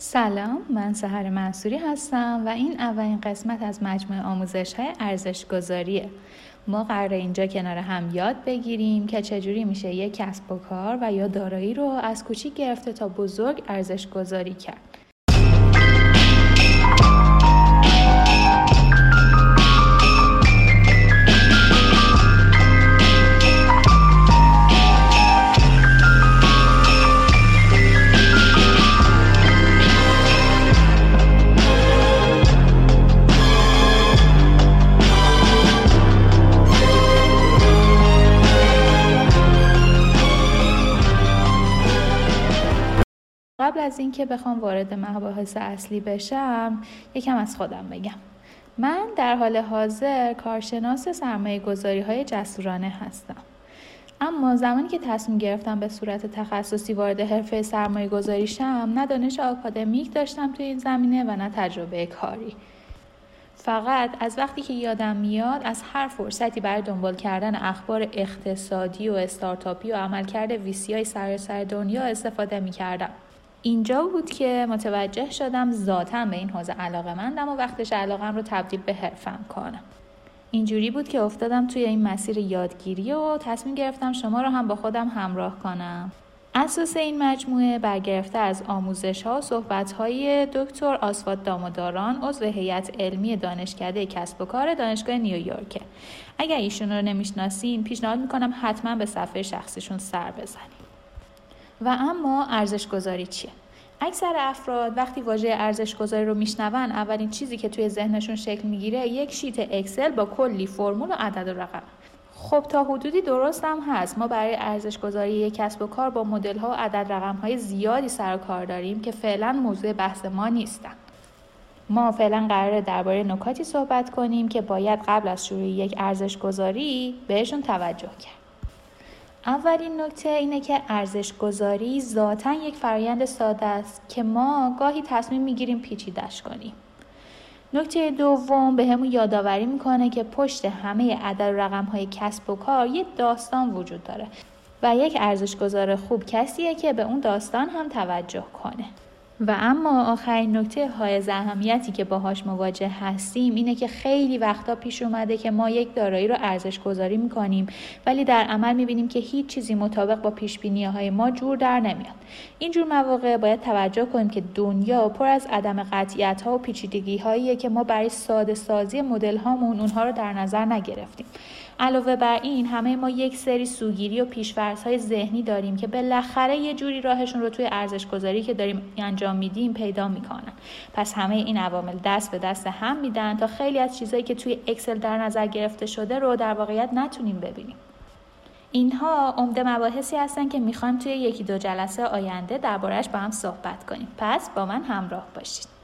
سلام، من سحر منصوری هستم و این اولین قسمت از مجموعه آموزش‌های ارزش‌گذاریه. ما قراره اینجا کنار هم یاد بگیریم که چجوری میشه یک کسب و کار و یا دارایی رو از کوچیک گرفته تا بزرگ ارزش‌گذاری کرد. قبل از اینکه بخوام وارد مباحث اصلی بشم، یکم از خودم بگم. من در حال حاضر کارشناس سرمایه‌گذاری‌های جسورانه هستم. اما زمانی که تصمیم گرفتم به صورت تخصصی وارد حرفه سرمایه‌گذاری شم، نه دانش آکادمیک داشتم توی این زمینه و نه تجربه کاری. فقط از وقتی که یادم میاد از هر فرصتی برای دنبال کردن اخبار اقتصادی و استارتاپی و عملکرد ویسی‌های سراسر دنیا استفاده می‌کردم. اینجا بود که متوجه شدم ذاتاً به این حوزه علاقه‌مندم و وقتش علاقه‌ام رو تبدیل به حرفم کنم. اینجوری بود که افتادم توی این مسیر یادگیری و تصمیم گرفتم شما رو هم با خودم همراه کنم. اساس این مجموعه برگرفته از آموزش‌ها و صحبت‌های دکتر آسوات داموداران، عضو هیئت علمی دانشکده کسب و کار دانشگاه نیویورک. اگر ایشون رو نمی‌شناسین، پیشنهاد می‌کنم حتما به صفحه شخصیشون سر بزنید. و اما ارزش‌گذاری چیه؟ اکثر افراد وقتی واژه ارزش‌گذاری رو میشنون، اولین چیزی که توی ذهنشون شکل میگیره یک شیت اکسل با کلی فرمول و عدد و رقم. خب تا حدودی درست هم هست. ما برای ارزش‌گذاری یک کسب و کار با مدل‌ها و عدد رقم‌های زیادی سر و کار داریم که فعلا موضوع بحث ما نیستن. ما فعلا قراره درباره نکاتی صحبت کنیم که باید قبل از شروع یک ارزش‌گذاری بهشون توجه کرد. اولین نکته اینه که ارزش‌گذاری ذاتاً یک فرآیند ساده است که ما گاهی تصمیم می‌گیریم پیچیده‌اش کنیم. نکته دوم بهمون یادآوری می‌کنه که پشت همه عدد و رقم‌های کسب و کار یک داستان وجود داره و یک ارزش‌گذار خوب کسیه که به اون داستان هم توجه کنه. و اما آخرین نکته حائز اهمیتی که باهاش مواجه هستیم اینه که خیلی وقتا پیش اومده که ما یک دارایی رو ارزش گذاری میکنیم ولی در عمل میبینیم که هیچ چیزی مطابق با پیش بینی های ما جور در نمیاد. اینجور مواقع باید توجه کنیم که دنیا پر از عدم قطعیت ها و پیچیدگی هاییه که ما برای ساده سازی مدل هامون اونها رو در نظر نگرفتیم. علاوه بر این همه ما یک سری سوگیری و پیش‌فرض‌های ذهنی داریم که بالاخره یه جوری راهشون رو توی ارزش‌گذاری که داریم انجام میدیم پیدا میکنن. پس همه این عوامل دست به دست هم میدن تا خیلی از چیزایی که توی اکسل در نظر گرفته شده رو در واقعیت نتونیم ببینیم. اینها عمده مباحثی هستن که میخوایم توی یکی دو جلسه آینده درباره‌اش با هم صحبت کنیم. پس با من همراه باشید.